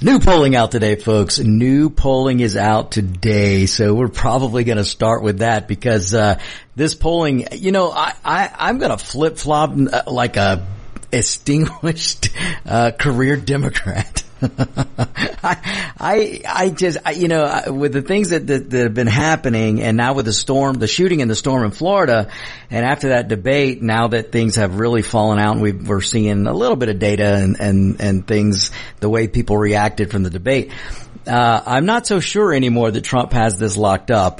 New polling out today, folks. New polling is out today, so we're probably going to start with that because this polling, you know, I'm going to flip-flop like a extinguished career Democrat. I just, with the things that have been happening, and now with the shooting and the storm in Florida, and after that debate, now that things have really fallen out, and we're seeing a little bit of data and things, the way people reacted from the debate, I'm not so sure anymore that Trump has this locked up.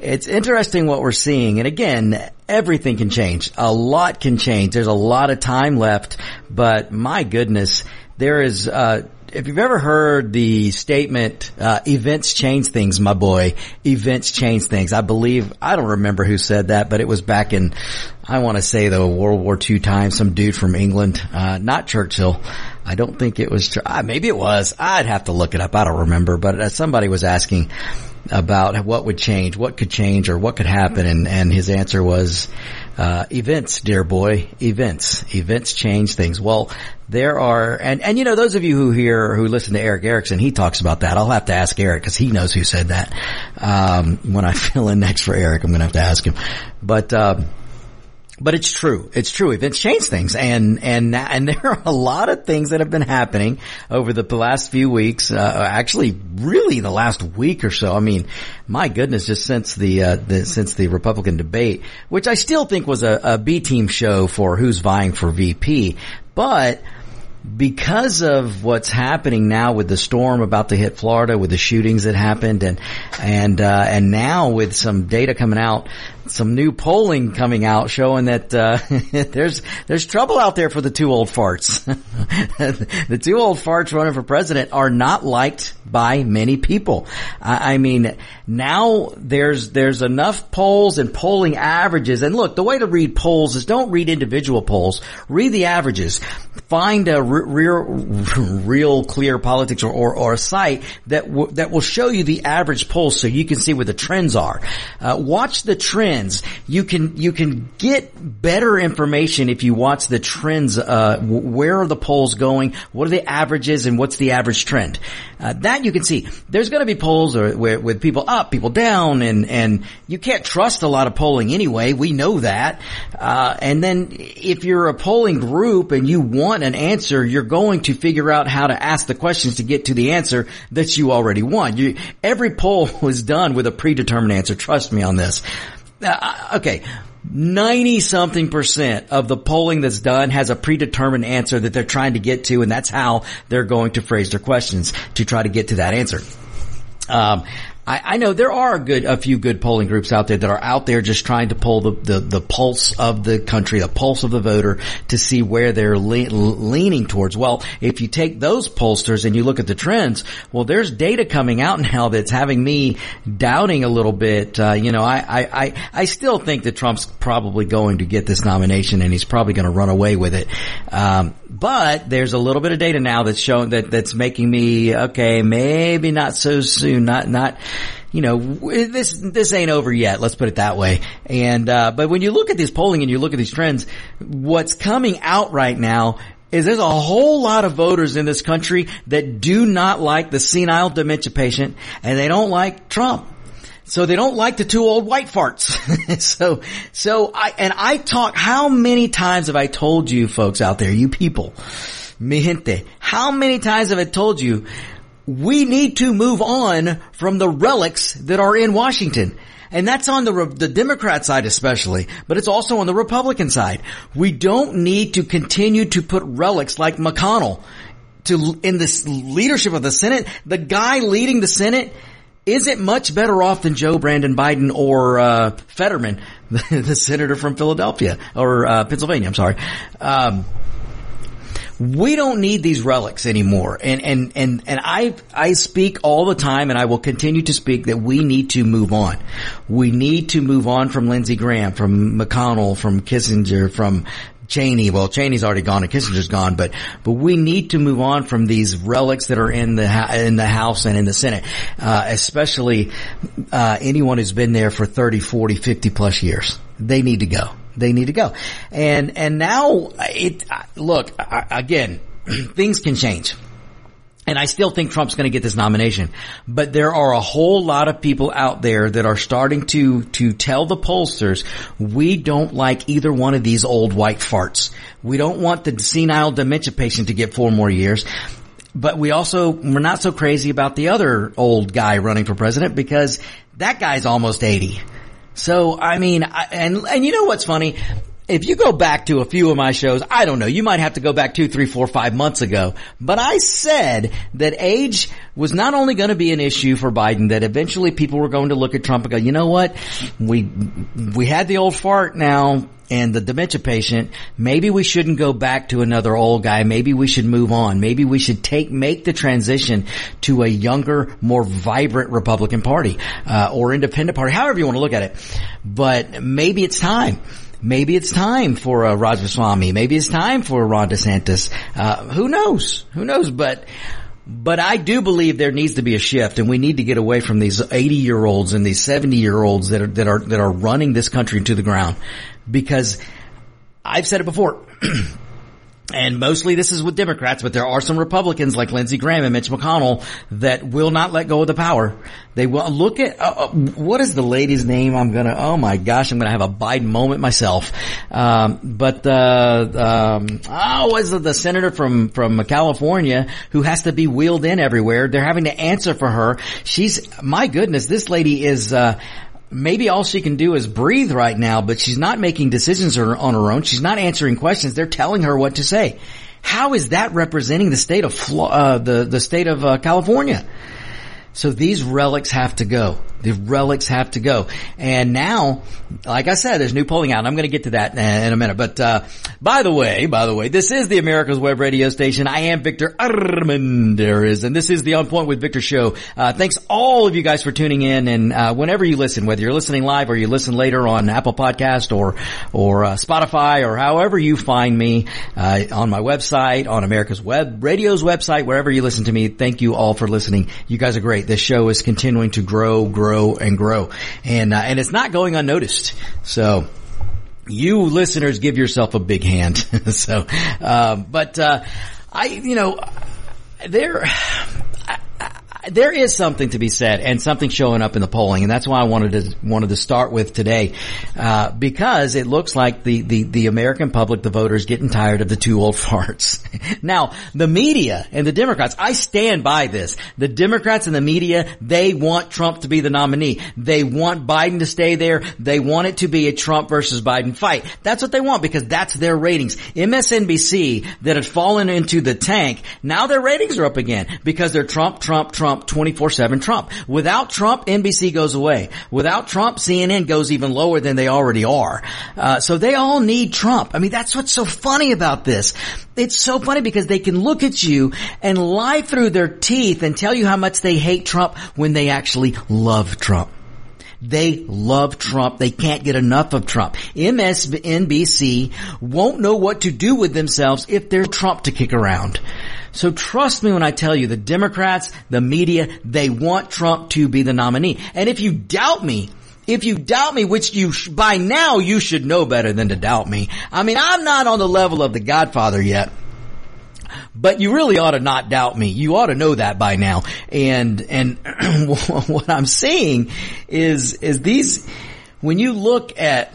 It's interesting what we're seeing. And again, everything can change. A lot can change. There's a lot of time left, but my goodness, there is, if you've ever heard the statement, events change things, my boy. Events change things. I don't remember who said that, but it was back in, I want to say the World War II time, some dude from England, not Churchill. I don't think it was, maybe it was. I'd have to look it up. I don't remember, but somebody was asking about what could change or what could happen. And his answer was, events, dear boy, events. Events change things. Well, there are, and you know, those of you who listen to Eric Erickson, he talks about that. I'll have to ask Eric because he knows who said that. When I fill in next for Eric, I'm going to have to ask him. But it's true. It's true. Events change things. And there are a lot of things that have been happening over the last few weeks, actually really the last week or so. I mean, my goodness, just since the Republican debate, which I still think was a B team show for who's vying for VP. But because of what's happening now with the storm about to hit Florida, with the shootings that happened and now with some data coming out, some new polling coming out showing that, there's trouble out there for the two old farts. The two old farts running for president are not liked by many people. I mean, now there's enough polls and polling averages. And look, the way to read polls is don't read individual polls. Read the averages. Find a RealClearPolitics or a site that will show you the average poll so you can see where the trends are. Watch the trends. You can get better information if you watch the trends. Where are the polls going? What are the averages and what's the average trend? That you can see. There's going to be polls with people up, people down, and you can't trust a lot of polling anyway. We know that. And then if you're a polling group and you want an answer, you're going to figure out how to ask the questions to get to the answer that you already want. Every poll was done with a predetermined answer. Trust me on this. Okay. 90-something% of the polling that's done has a predetermined answer that they're trying to get to, and that's how they're going to phrase their questions to try to get to that answer. I know there are a few good polling groups out there that are out there just trying to pull the pulse of the country, the pulse of the voter to see where they're leaning towards. Well, if you take those pollsters and you look at the trends, well, there's data coming out now that's having me doubting a little bit. I still think that Trump's probably going to get this nomination and he's probably going to run away with it. But there's a little bit of data now that's showing that's making me, okay, maybe not so soon, not, you know, this ain't over yet. Let's put it that way. And but when you look at this polling and you look at these trends, what's coming out right now is there's a whole lot of voters in this country that do not like the senile dementia patient, and they don't like Trump. So they don't like the two old white farts. I talk, how many times have I told you folks out there, you people, mi gente, how many times have I told you we need to move on from the relics that are in Washington? And that's on the Democrat side especially, but it's also on the Republican side. We don't need to continue to put relics like McConnell in this leadership of the Senate. The guy leading the Senate isn't much better off than Joe Brandon Biden or Fetterman, the senator from Pennsylvania. we don't need these relics anymore. And I speak all the time, and I will continue to speak, that we need to move on. We need to move on from Lindsey Graham, from McConnell, from Kissinger, from Cheney. Well, Cheney's already gone and Kissinger's gone, but we need to move on from these relics that are in the House and in the Senate, especially, anyone who's been there for 30, 40, 50 plus years. They need to go. They need to go. And now again, things can change. And I still think Trump's going to get this nomination, but there are a whole lot of people out there that are starting to tell the pollsters, we don't like either one of these old white farts. We don't want the senile dementia patient to get 4 more years. But we're not so crazy about the other old guy running for president, because that guy's almost 80. So, I mean, and you know what's funny? If you go back to a few of my shows, I don't know, you might have to go back 2, 3, 4, 5 months ago, but I said that age was not only going to be an issue for Biden, that eventually people were going to look at Trump and go, you know what? We had the old fart now and the dementia patient. Maybe we shouldn't go back to another old guy. Maybe we should move on. Maybe we should make the transition to a younger, more vibrant Republican Party, or independent party, however you want to look at it. But maybe it's time. Maybe it's time for a Ramaswamy. Maybe it's time for a Ron DeSantis. Who knows? Who knows? But I do believe there needs to be a shift, and we need to get away from these 80-year-olds and these 70-year-olds that are running this country to the ground. Because I've said it before. And mostly this is with Democrats, but there are some Republicans like Lindsey Graham and Mitch McConnell that will not let go of the power. They will look at what is the lady's name? Oh my gosh, I'm gonna have a Biden moment myself. Is it the senator from California who has to be wheeled in everywhere? They're having to answer for her. My goodness, this lady is maybe all she can do is breathe right now, but she's not making decisions on her own. She's not answering questions. They're telling her what to say. How is that representing the state of the state of California? So these relics have to go. The relics have to go. And now, like I said, there's new polling out, and I'm going to get to that in a minute. But by the way, this is the America's Web Radio Station. I am Victor Armendariz, and this is the On Point with Victor Show. Thanks all of you guys for tuning in, and whenever you listen, whether you're listening live or you listen later on Apple Podcast or Spotify or however you find me, on my website, on America's Web Radio's website, wherever you listen to me, thank you all for listening. You guys are great. This show is continuing to grow. And it's not going unnoticed. So you listeners, give yourself a big hand. So, there is something to be said and something showing up in the polling, and that's why I wanted to start with today, because it looks like the American public, the voters, getting tired of the two old farts. Now, the media and the Democrats, I stand by this. The Democrats and the media, they want Trump to be the nominee. They want Biden to stay there. They want it to be a Trump versus Biden fight. That's what they want, because that's their ratings. MSNBC, that had fallen into the tank, now their ratings are up again because they're Trump, 24/7 Trump. Without Trump, NBC goes away. Without Trump, CNN goes even lower than they already are. So they all need Trump. I mean, that's what's so funny about this. It's so funny because they can look at you and lie through their teeth and tell you how much they hate Trump when they actually love Trump. They love Trump. They can't get enough of Trump. MSNBC won't know what to do with themselves if there's Trump to kick around. So trust me when I tell you, the Democrats, the media, they want Trump to be the nominee. And if you doubt me, which by now you should know better than to doubt me. I mean, I'm not on the level of the Godfather yet, but you really ought to not doubt me. You ought to know that by now. And what I'm saying is these, when you look at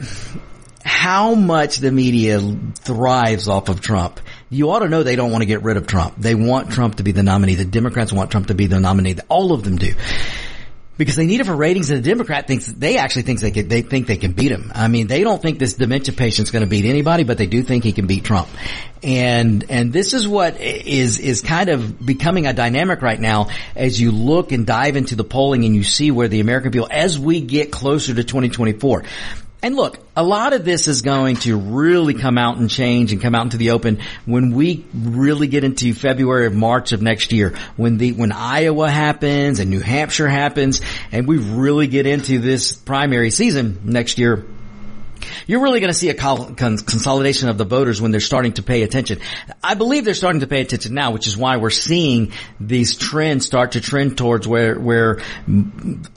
how much the media thrives off of Trump, you ought to know they don't want to get rid of Trump. They want Trump to be the nominee. The Democrats want Trump to be the nominee. All of them do. Because they need it for ratings, and the Democrat thinks they can beat him. I mean, they don't think this dementia patient's going to beat anybody, but they do think he can beat Trump. And this is what is kind of becoming a dynamic right now as you look and dive into the polling and you see where the American people, as we get closer to 2024. And look, a lot of this is going to really come out and change and come out into the open when we really get into February or March of next year, when Iowa happens and New Hampshire happens and we really get into this primary season next year. You're really going to see a consolidation of the voters when they're starting to pay attention. I believe they're starting to pay attention now, which is why we're seeing these trends start to trend towards where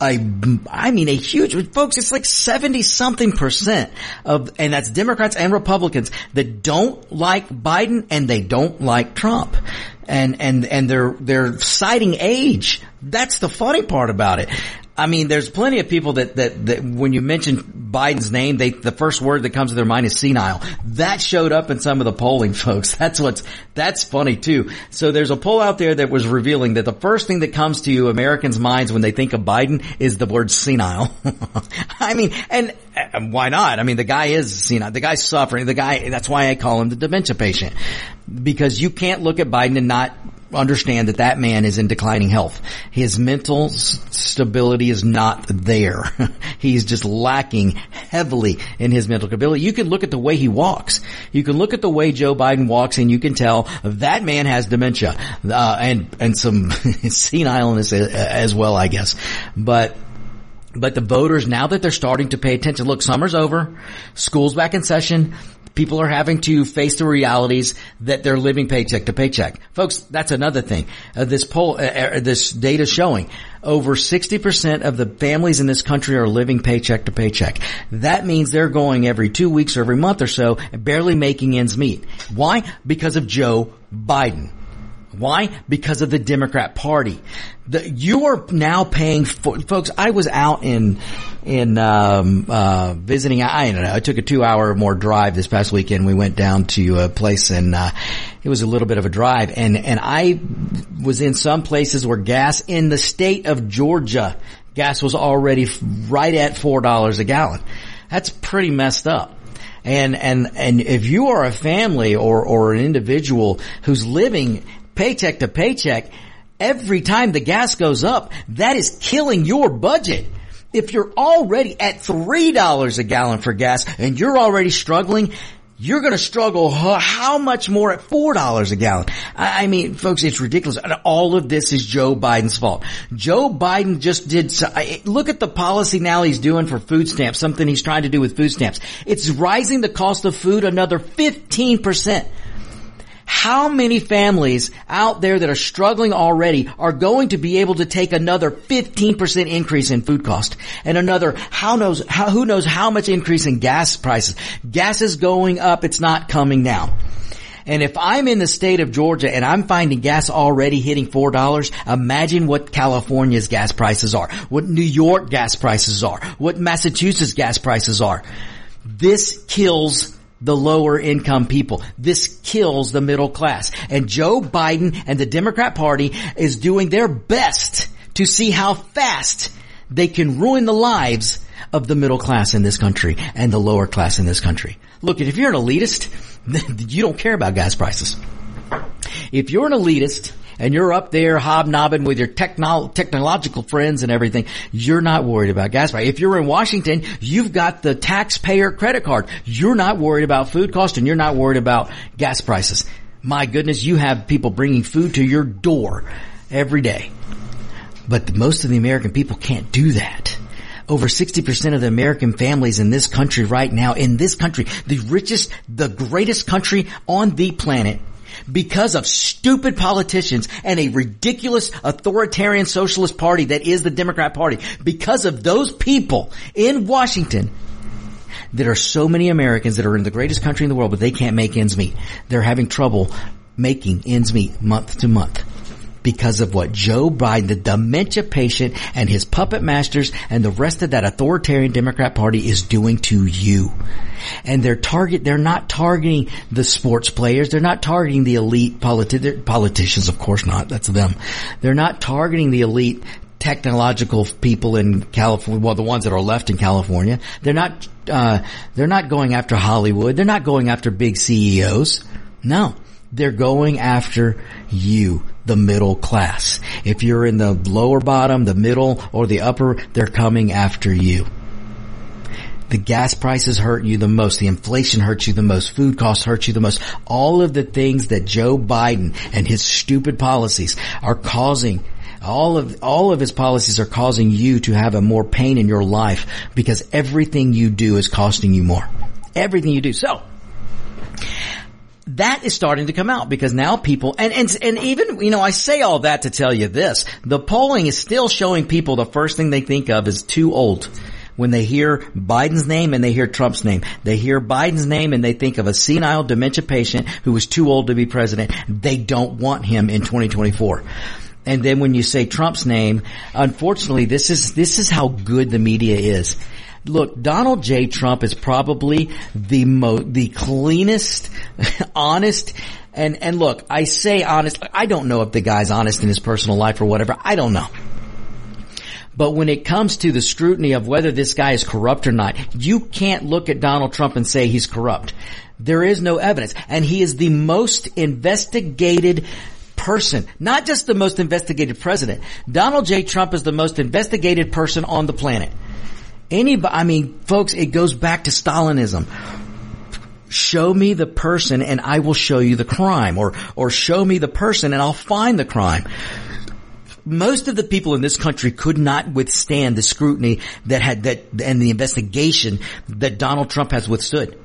I mean a huge, folks, it's like 70-something% of, and that's Democrats and Republicans that don't like Biden and they don't like Trump. And they're citing age. That's the funny part about it. I mean, there's plenty of people that when you mention Biden's name, the first word that comes to their mind is senile. That showed up in some of the polling, folks. That's funny too. So there's a poll out there that was revealing that the first thing that comes to Americans' minds when they think of Biden is the word senile. I mean, and why not? I mean, the guy is senile. The guy's suffering. That's why I call him the dementia patient. Because you can't look at Biden and not understand that man is in declining health. His mental stability is not there. He's just lacking heavily in his mental stability. You can look at the way he walks. You can look at the way Joe Biden walks and you can tell that man has dementia, and some senileness as well, I guess. But the voters, now that they're starting to pay attention, look, summer's over. School's back in session. People are having to face the realities that they're living paycheck to paycheck. Folks, that's another thing. This poll, this data showing over 60% of the families in this country are living paycheck to paycheck. That means they're going every 2 weeks or every month or so and barely making ends meet. Why? Because of Joe Biden. Why? Because of the Democrat Party. You are now paying for, folks, I was out visiting, I don't know, I took a 2 hour or more drive this past weekend. We went down to a place and, it was a little bit of a drive and I was in some places where gas in the state of Georgia, gas was already right at $4 a gallon. That's pretty messed up. And if you are a family or an individual who's living paycheck to paycheck, every time the gas goes up, that is killing your budget. If you're already at $3 a gallon for gas and you're already struggling, you're going to struggle how much more at $4 a gallon? I mean, folks, it's ridiculous. And all of this is Joe Biden's fault. Joe Biden just did – look at the policy now he's doing for food stamps, something he's trying to do with food stamps. It's rising the cost of food another 15%. How many families out there that are struggling already are going to be able to take another 15% increase in food cost and another who knows how much increase in gas prices? Gas is going up. It's not coming down. And if I'm in the state of Georgia and I'm finding gas already hitting $4, imagine what California's gas prices are, what New York gas prices are, what Massachusetts gas prices are. This kills the lower income people. This kills the middle class. And Joe Biden and the Democrat Party is doing their best to see how fast they can ruin the lives of the middle class in this country and the lower class in this country. Look, if you're an elitist, you don't care about gas prices. If you're an elitist and you're up there hobnobbing with your technological friends and everything, you're not worried about gas prices. If you're in Washington, you've got the taxpayer credit card. You're not worried about food costs and you're not worried about gas prices. My goodness, you have people bringing food to your door every day. But most of the American people can't do that. Over 60% of the American families in this country right now, in this country, the richest, the greatest country on the planet, because of stupid politicians and a ridiculous authoritarian socialist party that is the Democrat Party, because of those people in Washington, there are so many Americans that are in the greatest country in the world, but they can't make ends meet. They're having trouble making ends meet month to month because of what Joe Biden, the dementia patient, and his puppet masters and the rest of that authoritarian Democrat Party is doing to you. And they're not targeting the sports players. They're not targeting the elite politicians. Of course not. That's them. They're not targeting the elite technological people in California. Well, the ones that are left in California. They're not going after Hollywood. They're not going after big CEOs. No. They're going after you, the middle class. If you're in the lower bottom, the middle, or the upper, they're coming after you. The gas prices hurt you the most. The inflation hurts you the most. Food costs hurt you the most. All of the things that Joe Biden and his stupid policies are causing, all of his policies are causing you to have a more pain in your life because everything you do is costing you more. Everything you do. So that is starting to come out because now people, and even, you know, I say all that to tell you this, the polling is still showing people the first thing they think of is too old. When they hear Biden's name and they hear Trump's name, they hear Biden's name and they think of a senile dementia patient who was too old to be president. They don't want him in 2024. And then when you say Trump's name, unfortunately, this is how good the media is. Look, Donald J. Trump is probably the cleanest, honest, and look, I say honest, I don't know if the guy's honest in his personal life or whatever. I don't know. But when it comes to the scrutiny of whether this guy is corrupt or not, you can't look at Donald Trump and say he's corrupt. There is no evidence. And he is the most investigated person, not just the most investigated president. Donald J. Trump is the most investigated person on the planet. Anybody, I mean, folks, it goes back to Stalinism. Show me the person and I will show you the crime, or show me the person and I'll find the crime. Most of the people in this country could not withstand the scrutiny and the investigation that Donald Trump has withstood.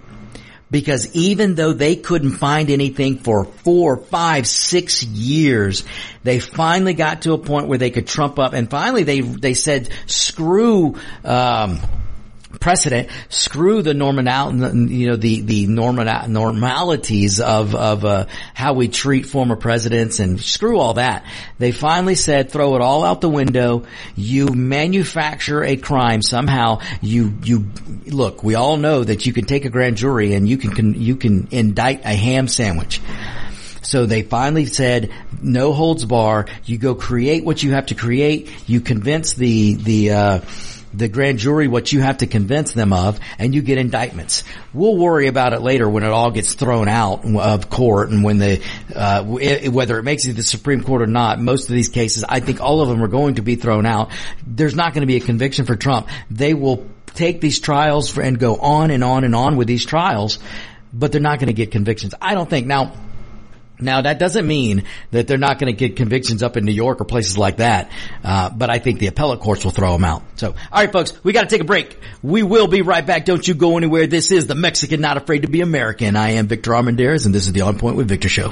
Because even though they couldn't find anything for 4, 5, 6 years, they finally got to a point where they could trump up, and finally they said, screw, precedent, screw the normalities of how we treat former presidents, and screw all that. They finally said, throw it all out the window. You manufacture a crime somehow. You look, we all know that you can take a grand jury and you can indict a ham sandwich. So they finally said, no holds bar. You go create what you have to create. You convince the grand jury what you have to convince them of, and you get indictments. We'll worry about it later when it all gets thrown out of court, and when whether it makes it to the Supreme Court or not. Most of these cases, I think all of them are going to be thrown out. There's not going to be a conviction for Trump. They will take these trials and go on and on and on with these trials, but they're not going to get convictions, I don't think. Now that doesn't mean that they're not going to get convictions up in New York or places like that, but I think the appellate courts will throw them out. So, all right, folks, we got to take a break. We will be right back. Don't you go anywhere. This is the Mexican Not Afraid to Be American. I am Victor Armendariz, and this is the On Point with Victor Show.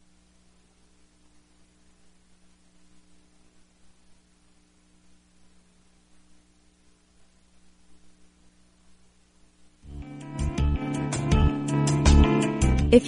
If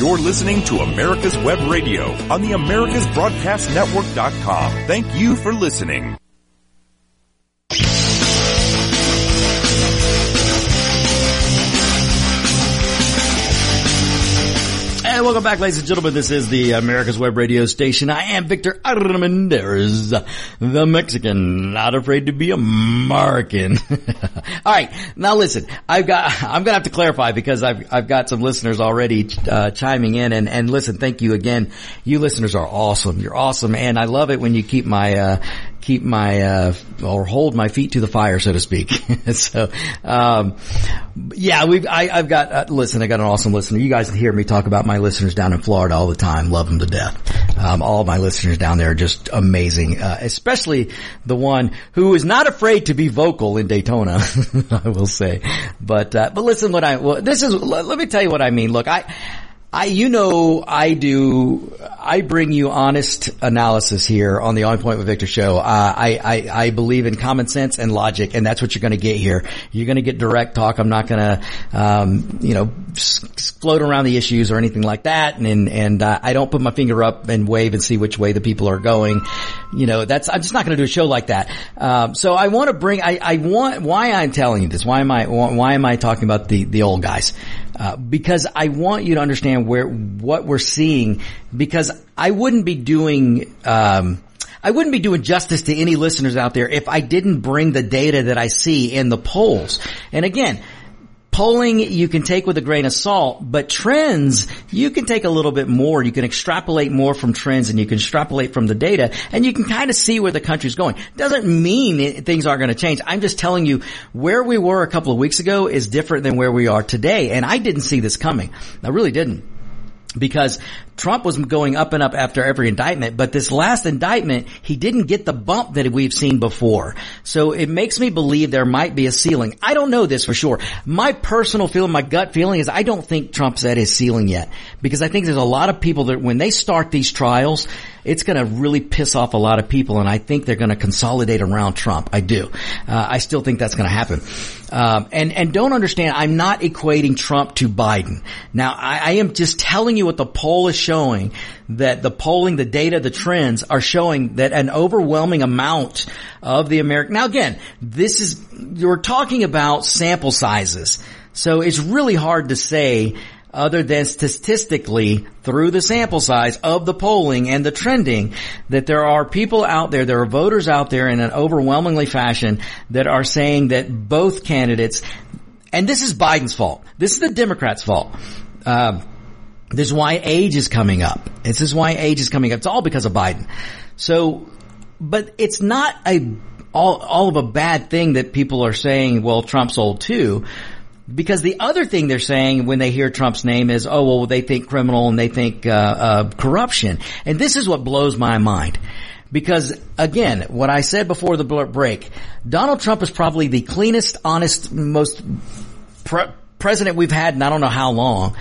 You're listening to America's Web Radio on the AmericasBroadcastNetwork.com. Thank you for listening. And welcome back, ladies and gentlemen. This is the America's Web Radio station. I am Victor Armendariz, the Mexican, not afraid to be American. All right, now listen. I'm gonna have to clarify because I've got some listeners already chiming in. And listen, thank you again. You listeners are awesome. You're awesome, and I love it when you keep my or hold my feet to the fire, so to speak. So, yeah, I got an awesome listener. You guys hear me talk about my listeners down in Florida all the time. Love them to death. All my listeners down there are just amazing. Especially the one who is not afraid to be vocal in Daytona, I will say. But listen, let me tell you what I mean. Look, I, I bring you honest analysis here on the On Point with Victor show. I believe in common sense and logic, and that's what you're going to get here. You're going to get direct talk. I'm not going to, float around the issues or anything like that. And I don't put my finger up and wave and see which way the people are going. I'm just not going to do a show like that. So I want to bring, why I'm telling you this. Why am I talking about the old guys? Because I want you to understand what we're seeing, because I wouldn't be doing justice to any listeners out there if I didn't bring the data that I see in the polls. And again, polling you can take with a grain of salt, but trends you can take a little bit more. You can extrapolate more from trends, and you can extrapolate from the data, and you can kind of see where the country's going. Doesn't mean things aren't going to change. I'm just telling you where we were a couple of weeks ago is different than where we are today, and I didn't see this coming. I really didn't, because Trump was going up and up after every indictment, but this last indictment, he didn't get the bump that we've seen before. So it makes me believe there might be a ceiling. I don't know this for sure. My personal feeling, my gut feeling is I don't think Trump's at his ceiling yet, because I think there's a lot of people that when they start these trials, it's going to really piss off a lot of people, and I think they're going to consolidate around Trump. I do. I still think that's going to happen. And don't understand, I'm not equating Trump to Biden. Now, I am just telling you what the poll is showing, that the polling, the data, the trends are showing that an overwhelming amount of the American. Now, again, we're talking about sample sizes, so it's really hard to say other than statistically through the sample size of the polling and the trending that there are people out there, there are voters out there in an overwhelmingly fashion that are saying that both candidates, and this is Biden's fault. This is the Democrats' fault. This is why age is coming up. This is why age is coming up. It's all because of Biden. So, but it's not all of a bad thing that people are saying, well, Trump's old too. Because the other thing they're saying when they hear Trump's name is, oh, well, they think criminal and they think corruption. And this is what blows my mind. Because, again, what I said before the break, Donald Trump is probably the cleanest, honest, most president we've had in I don't know how long.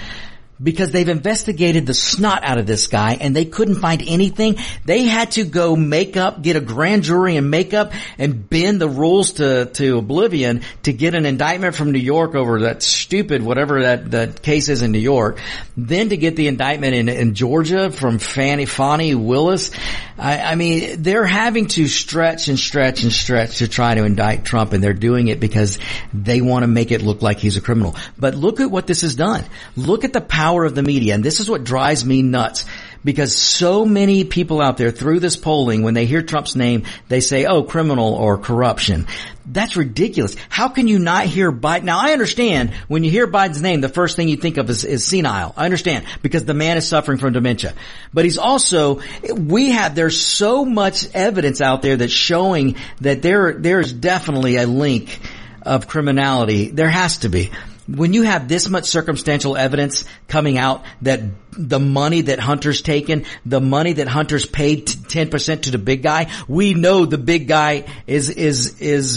Because they've investigated the snot out of this guy and they couldn't find anything. They had to go get a grand jury and make up and bend the rules to oblivion to get an indictment from New York over that stupid whatever that case is in New York. Then to get the indictment in Georgia from Fannie Willis. I mean, they're having to stretch and stretch and stretch to try to indict Trump, and they're doing it because they want to make it look like he's a criminal. But look at what this has done. Look at the power of the media, and this is what drives me nuts, because so many people out there through this polling, when they hear Trump's name, they say, oh, criminal or corruption. That's ridiculous. How can you not hear Biden? Now, I understand when you hear Biden's name, the first thing you think of is senile. I understand, because the man is suffering from dementia. But he's also, there's so much evidence out there that's showing that there is definitely a link of criminality. There has to be. When you have this much circumstantial evidence coming out that the money that Hunter's taken, the money that Hunter's paid 10% to the big guy, we know the big guy is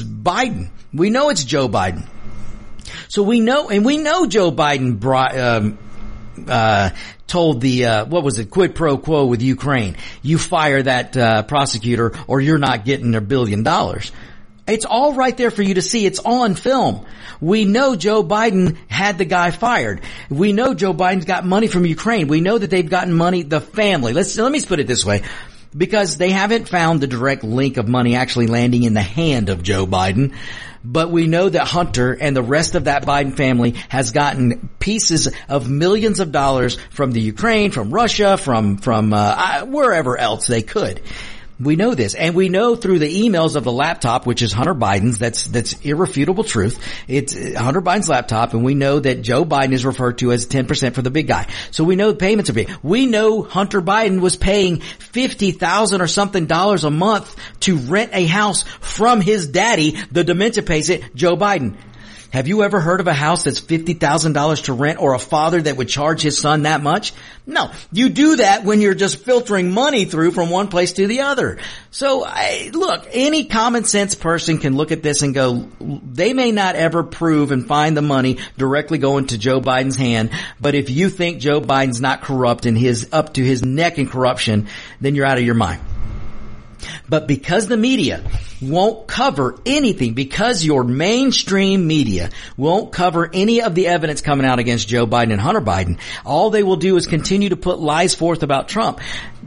Biden. We know it's Joe Biden. So we know Joe Biden told the quid pro quo with Ukraine. You fire that prosecutor or you're not getting $1 billion. It's all right there for you to see. It's on film. We know Joe Biden had the guy fired. We know Joe Biden's got money from Ukraine. We know that they've gotten money, the family. Let me put it this way, because they haven't found the direct link of money actually landing in the hand of Joe Biden. But we know that Hunter and the rest of that Biden family has gotten pieces of millions of dollars from the Ukraine, from Russia, from wherever else they could. We know this, and we know through the emails of the laptop, which is Hunter Biden's, that's irrefutable truth. It's Hunter Biden's laptop, and we know that Joe Biden is referred to as 10% for the big guy. So we know the payments are big. We know Hunter Biden was paying $50,000 or something dollars a month to rent a house from his daddy, the dementia patient, Joe Biden. Have you ever heard of a house that's $50,000 to rent or a father that would charge his son that much? No. You do that when you're just filtering money through from one place to the other. So look, any common sense person can look at this and go, they may not ever prove and find the money directly going to Joe Biden's hand, but if you think Joe Biden's not corrupt and his up to his neck in corruption, then you're out of your mind. But because the media won't cover anything, because your mainstream media won't cover any of the evidence coming out against Joe Biden and Hunter Biden, all they will do is continue to put lies forth about Trump.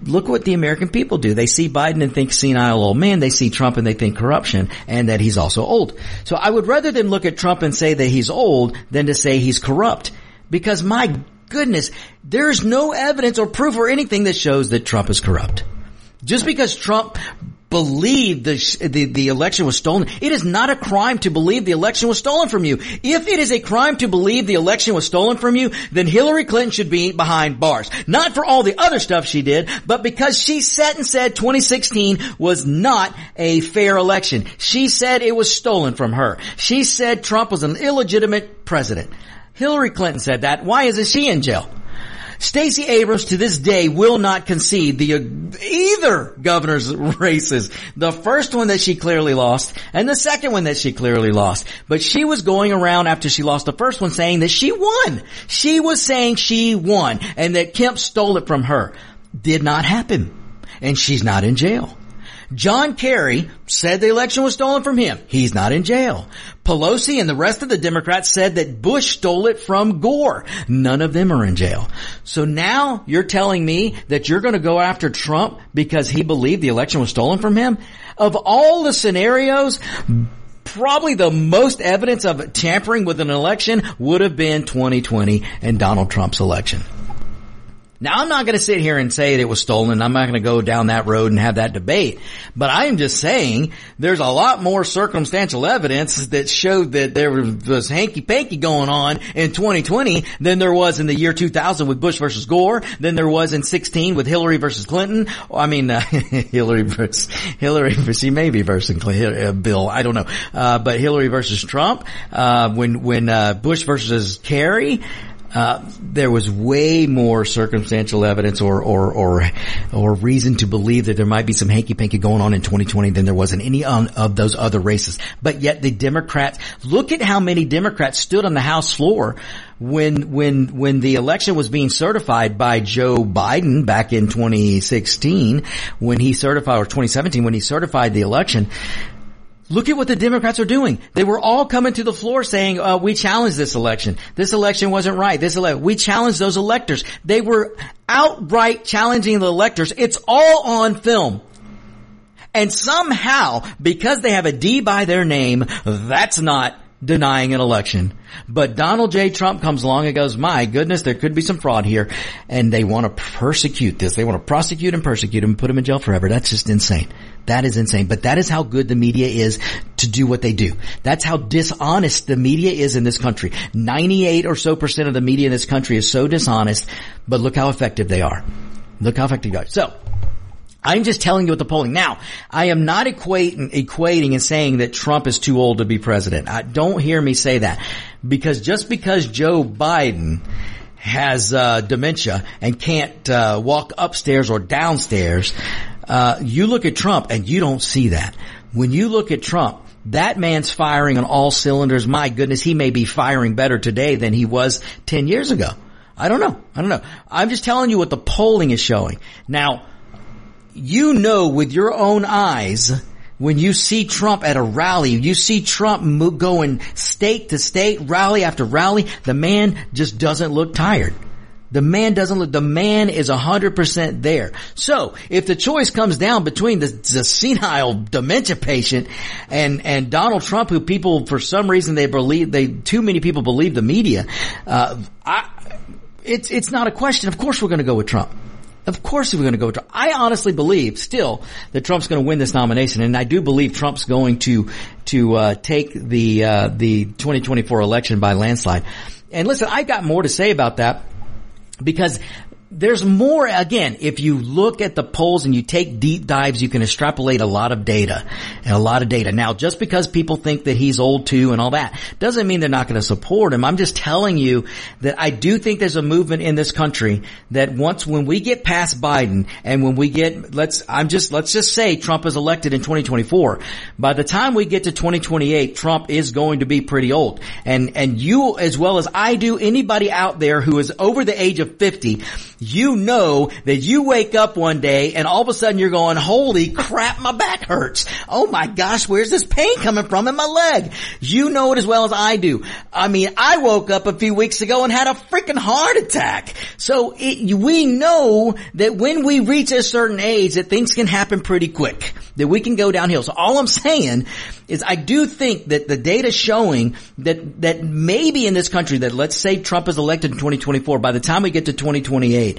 Look what the American people do. They see Biden and think senile old man. They see Trump and they think corruption and that he's also old. So I would rather them look at Trump and say that he's old than to say he's corrupt, because my goodness, there's no evidence or proof or anything that shows that Trump is corrupt. Just because Trump believed the election was stolen, it is not a crime to believe the election was stolen from you. If it is a crime to believe the election was stolen from you, then Hillary Clinton should be behind bars. Not for all the other stuff she did, but because she sat and said 2016 was not a fair election. She said it was stolen from her. She said Trump was an illegitimate president. Hillary Clinton said that. Why isn't she in jail? Stacey Abrams to this day will not concede the either governor's races. The first one that she clearly lost and the second one that she clearly lost. But she was going around after she lost the first one saying that she won. She was saying she won and that Kemp stole it from her. Did not happen. And she's not in jail. John Kerry said the election was stolen from him. He's not in jail. Pelosi and the rest of the Democrats said that Bush stole it from Gore. None of them are in jail. So now you're telling me that you're going to go after Trump because he believed the election was stolen from him? Of all the scenarios, probably the most evidence of tampering with an election would have been 2020 and Donald Trump's election. Now, I'm not going to sit here and say that it was stolen. I'm not going to go down that road and have that debate. But I am just saying there's a lot more circumstantial evidence that showed that there was hanky-panky going on in 2020 than there was in the year 2000 with Bush versus Gore, than there was in 16 with Hillary versus Clinton. I mean, Hillary, she may be versus Bill. I don't know. But Hillary versus Trump, when Bush versus Kerry, there was way more circumstantial evidence or reason to believe that there might be some hanky-panky going on in 2020 than there was in any of those other races. But yet the Democrats, look at how many Democrats stood on the House floor when the election was being certified by Joe Biden back in 2016 when he certified, or 2017 when he certified the election. Look at what the Democrats are doing. They were all coming to the floor saying, we challenge this election. This election wasn't right. We challenge those electors. They were outright challenging the electors. It's all on film. And somehow, because they have a D by their name, that's not denying an election. But Donald J. Trump comes along and goes, my goodness, there could be some fraud here. And they want to persecute this. They want to prosecute and persecute him and put him in jail forever. That's just insane. That is insane. But that is how good the media is to do what they do. That's how dishonest the media is in this country. 98% or so of the media in this country is so dishonest, but look how effective they are. Look how effective they are. So I'm just telling you what the polling. Now, I am not equating and saying that Trump is too old to be president. Don't hear me say that, because just because Joe Biden has dementia and can't walk upstairs or downstairs, you look at Trump and you don't see that. When you look at Trump, that man's firing on all cylinders. My goodness, he may be firing better today than he was 10 years ago. I don't know. I'm just telling you what the polling is showing. Now, you know with your own eyes, when you see Trump at a rally, you see Trump going state to state, rally after rally, the man just doesn't look tired. The man is 100% there. So if the choice comes down between the senile dementia patient and Donald Trump, who people, for some reason, too many people believe the media, it's not a question. Of course we're going to go with Trump. I honestly believe still that Trump's going to win this nomination, and I do believe Trump's going to take the 2024 election by landslide. And listen, I got more to say about that, because there's more. Again, if you look at the polls and you take deep dives, you can extrapolate a lot of data. Now, just because people think that he's old too and all that doesn't mean they're not going to support him. I'm just telling you that I do think there's a movement in this country that when we get past Biden and when we get, let's just say Trump is elected in 2024. By the time we get to 2028, Trump is going to be pretty old. And you, as well as I do, anybody out there who is over the age of 50, you know that you wake up one day and all of a sudden you're going, holy crap, my back hurts. Oh my gosh, where's this pain coming from in my leg? You know it as well as I do. I mean, I woke up a few weeks ago and had a freaking heart attack. So we know that when we reach a certain age that things can happen pretty quick, that we can go downhill. So all I'm saying is I do think that the data showing that maybe in this country that let's say Trump is elected in 2024, by the time we get to 2028,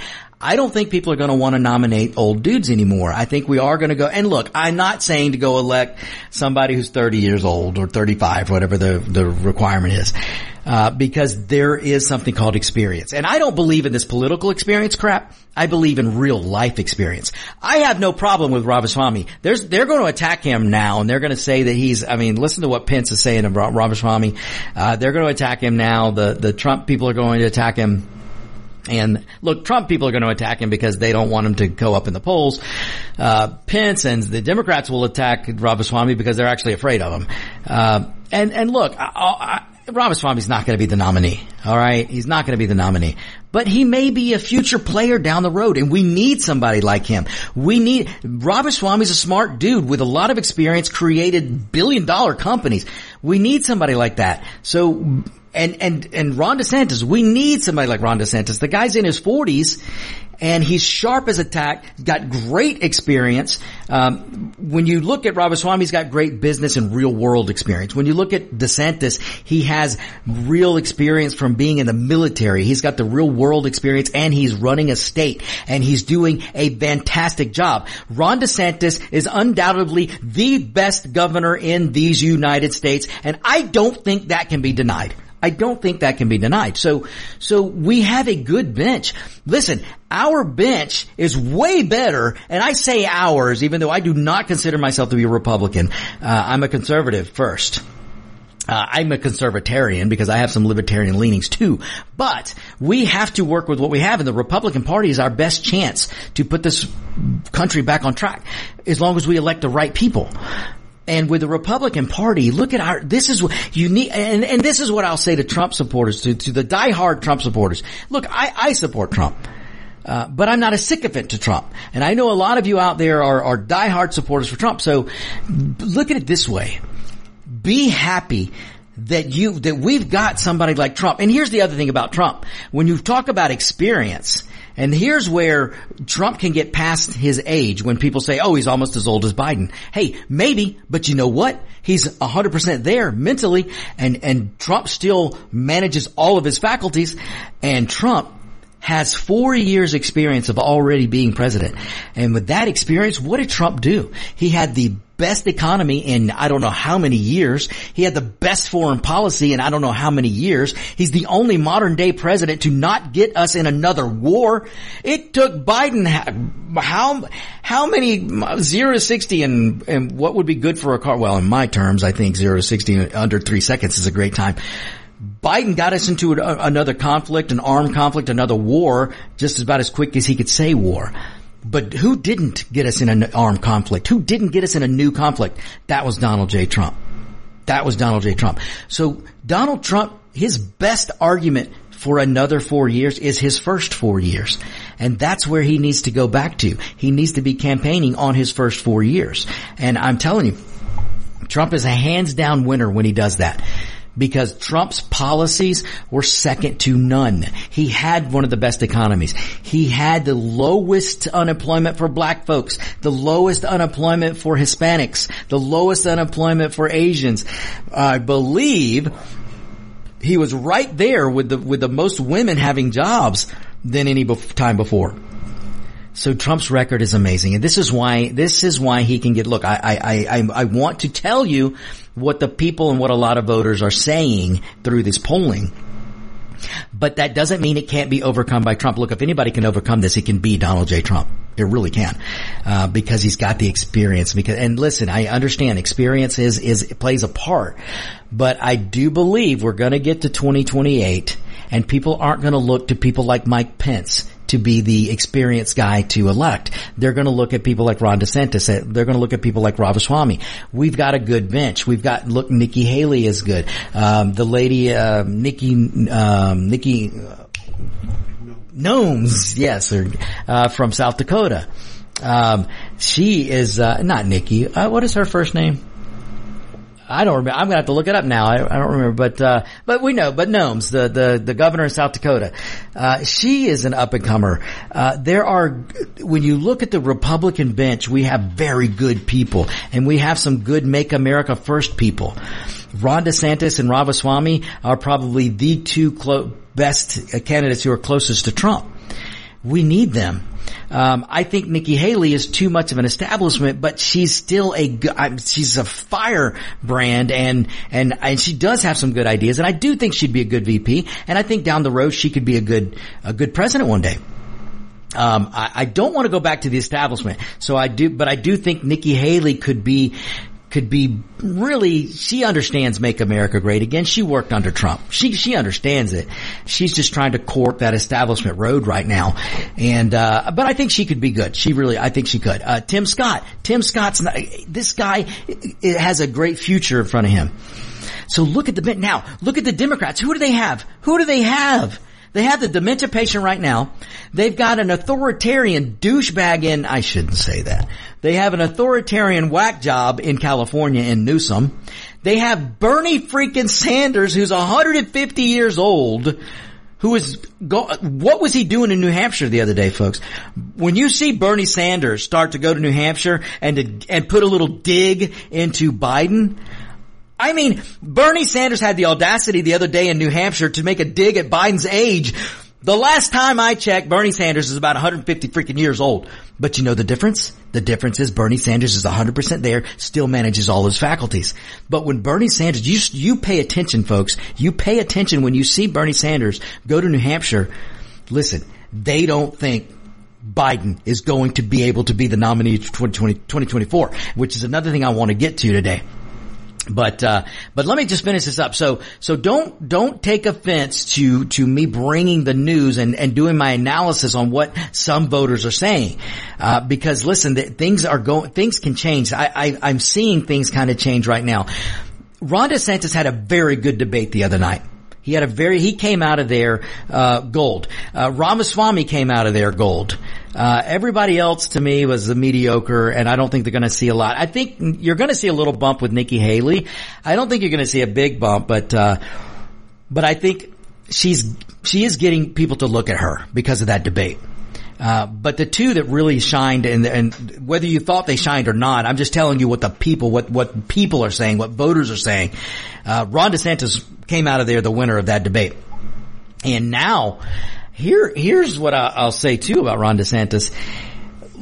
I don't think people are going to want to nominate old dudes anymore. I think we are going to go, and look, I'm not saying to go elect somebody who's 30 years old or 35, whatever the requirement is, because there is something called experience. And I don't believe in this political experience crap. I believe in real life experience. I have no problem with Ramaswamy. They're going to attack him now, and they're going to say that listen to what Pence is saying about Ramaswamy. They're going to attack him now. The Trump people are going to attack him. And look, Trump people are going to attack him because they don't want him to go up in the polls. Pence and the Democrats will attack Ramaswamy because they're actually afraid of him. And look, Ramaswamy's not going to be the nominee. All right. He's not going to be the nominee, but he may be a future player down the road. And we need somebody like him. Ramaswamy's a smart dude with a lot of experience, created billion-dollar companies. We need somebody like that. So, and Ron DeSantis, we need somebody like Ron DeSantis. The guy's in his 40s and he's sharp as a tack, got great experience. When you look at Ramaswamy, he's got great business and real world experience. When you look at DeSantis, he has real experience from being in the military. He's got the real world experience and he's running a state and he's doing a fantastic job. Ron DeSantis is undoubtedly the best governor in these United States, and I don't think that can be denied. I don't think that can be denied. So we have a good bench. Listen, our bench is way better, and I say ours, even though I do not consider myself to be a Republican. I'm a conservative first. I'm a conservatarian because I have some libertarian leanings too. But we have to work with what we have, and the Republican Party is our best chance to put this country back on track as long as we elect the right people. And with the Republican Party, look at this is what you need, and this is what I'll say to Trump supporters, to the diehard Trump supporters. Look, I support Trump. But I'm not a sycophant to Trump. And I know a lot of you out there are diehard supporters for Trump. So look at it this way. Be happy that we've got somebody like Trump. And here's the other thing about Trump. When you talk about experience, and here's where Trump can get past his age when people say, oh, he's almost as old as Biden. Hey, maybe, but you know what? He's 100% there mentally, and Trump still manages all of his faculties, and Trump has 4 years experience of already being president. And with that experience, what did Trump do? He had the best economy in I don't know how many years. He had the best foreign policy in I don't know how many years. He's the only modern day president to not get us in another war. It took Biden how many 0 to 60 and what would be good for a car? Well, in my terms, I think 0 to 60 under 3 seconds is a great time. Biden got us into another conflict, an armed conflict, another war, just about as quick as he could say war. But who didn't get us in an armed conflict? Who didn't get us in a new conflict? That was Donald J. Trump. That was Donald J. Trump. So Donald Trump, his best argument for another 4 years is his first 4 years. And that's where he needs to go back to. He needs to be campaigning on his first 4 years. And I'm telling you, Trump is a hands down winner when he does that. Because Trump's policies were second to none. He had one of the best economies. He had the lowest unemployment for black folks, the lowest unemployment for Hispanics, the lowest unemployment for Asians. I believe he was right there with the most women having jobs than any time before. So Trump's record is amazing, and this is why he can get. Look, I want to tell you what the people and what a lot of voters are saying through this polling. But that doesn't mean it can't be overcome by Trump. Look, if anybody can overcome this, it can be Donald J. Trump. It really can, because he's got the experience. And listen, I understand experience it plays a part, but I do believe we're going to get to 2028 and people aren't going to look to people like Mike Pence to be the experienced guy to elect. They're going to look at people like Ron DeSantis. They're going to look at people like Ramaswamy. We've got a good bench. Look, Nikki Haley is good. The lady, Nikki Noem, yes, from South Dakota. She is not Nikki. What is her first name? I don't remember. I'm going to have to look it up now. I don't remember, but we know, but Noem's the governor in South Dakota. She is an up and comer. When you look at the Republican bench, we have very good people and we have some good Make America First people. Ron DeSantis and Ramaswamy are probably the two best candidates who are closest to Trump. We need them. I think Nikki Haley is too much of an establishment, but she's still she's a firebrand and she does have some good ideas. And I do think she'd be a good VP. And I think down the road she could be a good president one day. I don't want to go back to the establishment. But I do think Nikki Haley could be really, she understands Make America Great Again. She worked under Trump. She understands it. She's just trying to court that establishment road right now. But I think she could be good. I think she could. This guy it has a great future in front of him. So look at the Democrats. Who do they have? They have the dementia patient right now. They've got an authoritarian douchebag I shouldn't say that. They have an authoritarian whack job in California in Newsom. They have Bernie freaking Sanders, who's 150 years old, what was he doing in New Hampshire the other day, folks? When you see Bernie Sanders start to go to New Hampshire and put a little dig into Biden, I mean, Bernie Sanders had the audacity the other day in New Hampshire to make a dig at Biden's age. The last time I checked, Bernie Sanders is about 150 freaking years old. But you know the difference? The difference is Bernie Sanders is 100% there, still manages all his faculties. But when Bernie Sanders, you pay attention, folks. You pay attention when you see Bernie Sanders go to New Hampshire. Listen, they don't think Biden is going to be able to be the nominee for 2024, which is another thing I want to get to today. But let me just finish this up. So don't take offense to me bringing the news and doing my analysis on what some voters are saying. Because listen, things can change. I'm seeing things kind of change right now. Ron DeSantis had a very good debate the other night. He came out of there, gold. Ramaswamy came out of there gold. Everybody else to me was the mediocre, and I don't think they're gonna see a lot. I think you're gonna see a little bump with Nikki Haley. I don't think you're gonna see a big bump, but I think she is getting people to look at her because of that debate. But the two that really shined, and whether you thought they shined or not, I'm just telling you what people are saying, what voters are saying. Ron DeSantis came out of there the winner of that debate. And now, here's what I'll say too about Ron DeSantis.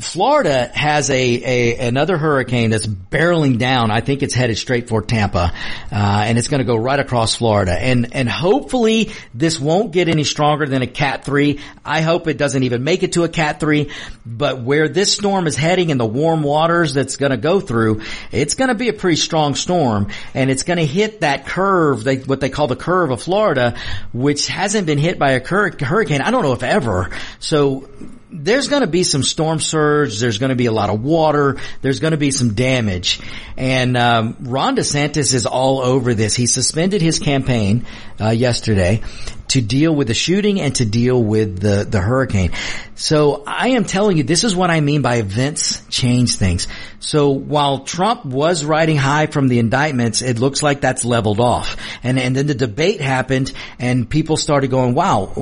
Florida has another hurricane that's barreling down. I think it's headed straight for Tampa, and it's going to go right across Florida. And hopefully this won't get any stronger than a Cat 3. I hope it doesn't even make it to a Cat 3. But where this storm is heading and the warm waters that's going to go through, it's going to be a pretty strong storm, and it's going to hit that curve, what they call the curve of Florida, which hasn't been hit by a hurricane. I don't know if ever. So there's going to be some storm surge. There's going to be a lot of water. There's going to be some damage. And Ron DeSantis is all over this. He suspended his campaign yesterday to deal with the shooting and to deal with the hurricane. So I am telling you, this is what I mean by events change things. So while Trump was riding high from the indictments, it looks like that's leveled off. And then the debate happened and people started going, wow,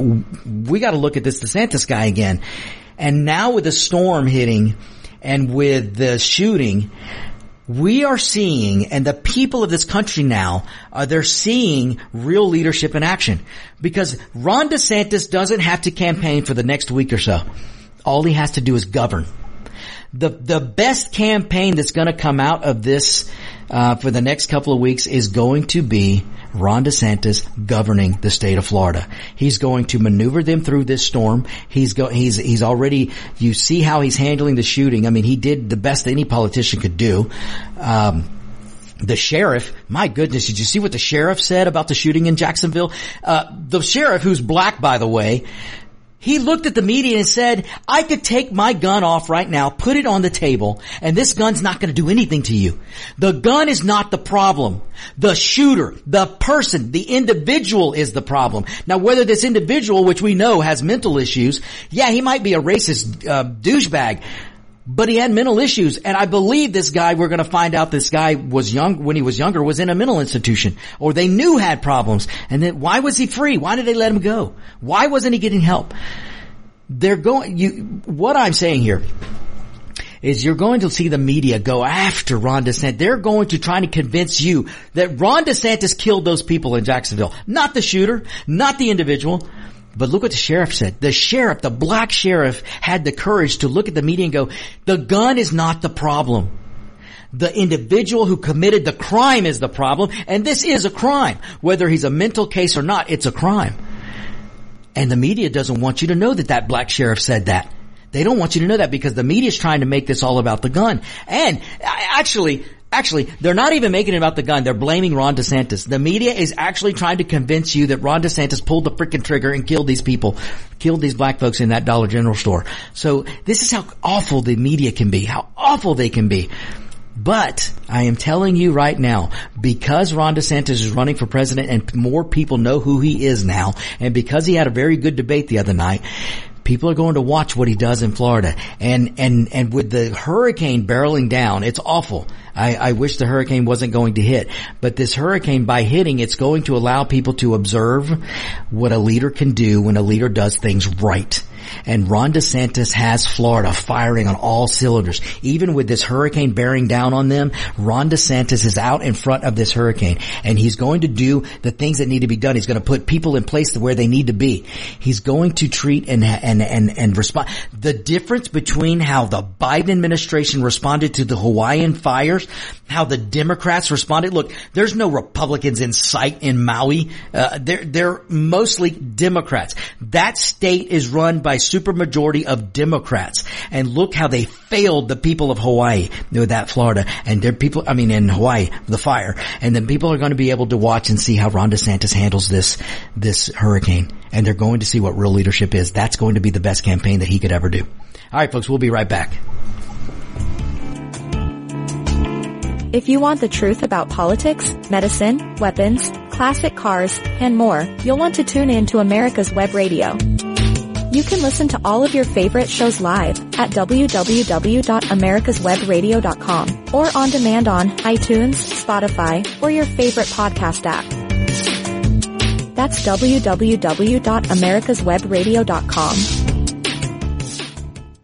we got to look at this DeSantis guy again. And now with the storm hitting and with the shooting, we are seeing, and the people of this country now, they're seeing real leadership in action. Because Ron DeSantis doesn't have to campaign for the next week or so. All he has to do is govern. The best campaign that's going to come out of this for the next couple of weeks is going to be Ron DeSantis governing the state of Florida. He's going to maneuver them through this storm. He's already, you see how he's handling the shooting. I mean, he did the best any politician could do. The sheriff, my goodness, did you see what the sheriff said about the shooting in Jacksonville? The sheriff, who's black, by the way, he looked at the media and said, I could take my gun off right now, put it on the table, and this gun's not going to do anything to you. The gun is not the problem. The shooter, the person, the individual is the problem. Now, whether this individual, which we know has mental issues, yeah, he might be a racist douchebag, but he had mental issues, and I believe this guy, we're going to find out this guy was young, when he was younger, was in a mental institution, or they knew had problems. And then why was he free? Why did they let him go? Why wasn't he getting help? They're going, what I'm saying here is you're going to see the media go after Ron DeSantis. They're going to try to convince you that Ron DeSantis killed those people in Jacksonville, not the shooter, not the individual. But look what the sheriff said. The sheriff, the black sheriff, had the courage to look at the media and go, the gun is not the problem. The individual who committed the crime is the problem, and this is a crime. Whether he's a mental case or not, it's a crime. And the media doesn't want you to know that that black sheriff said that. They don't want you to know that because the media is trying to make this all about the gun. And actually, they're not even making it about the gun. They're blaming Ron DeSantis. The media is actually trying to convince you that Ron DeSantis pulled the freaking trigger and killed these people, killed these black folks in that Dollar General store. So this is how awful the media can be, how awful they can be. But I am telling you right now, because Ron DeSantis is running for president and more people know who he is now, and because he had a very good debate the other night, people are going to watch what he does in Florida. And with the hurricane barreling down, it's awful. I wish the hurricane wasn't going to hit. But this hurricane, by hitting, it's going to allow people to observe what a leader can do when a leader does things right. And Ron DeSantis has Florida firing on all cylinders. Even with this hurricane bearing down on them, Ron DeSantis is out in front of this hurricane. And he's going to do the things that need to be done. He's going to put people in place where they need to be. He's going to treat and respond. The difference between how the Biden administration responded to the Hawaiian fires, how the Democrats responded. Look, there's no Republicans in sight in Maui. They're mostly Democrats. That state is run by supermajority of Democrats, and look how they failed the people of Hawaii with that Florida and their people. I mean, in Hawaii, the fire, and then people are going to be able to watch and see how Ron DeSantis handles this hurricane, and they're going to see what real leadership is. That's going to be the best campaign that he could ever do. All right, folks, we'll be right back. If you want the truth about politics, medicine, weapons, classic cars, and more, you'll want to tune in to America's Web Radio. You can listen to all of your favorite shows live at www.americaswebradio.com or on demand on iTunes, Spotify, or your favorite podcast app. That's www.americaswebradio.com.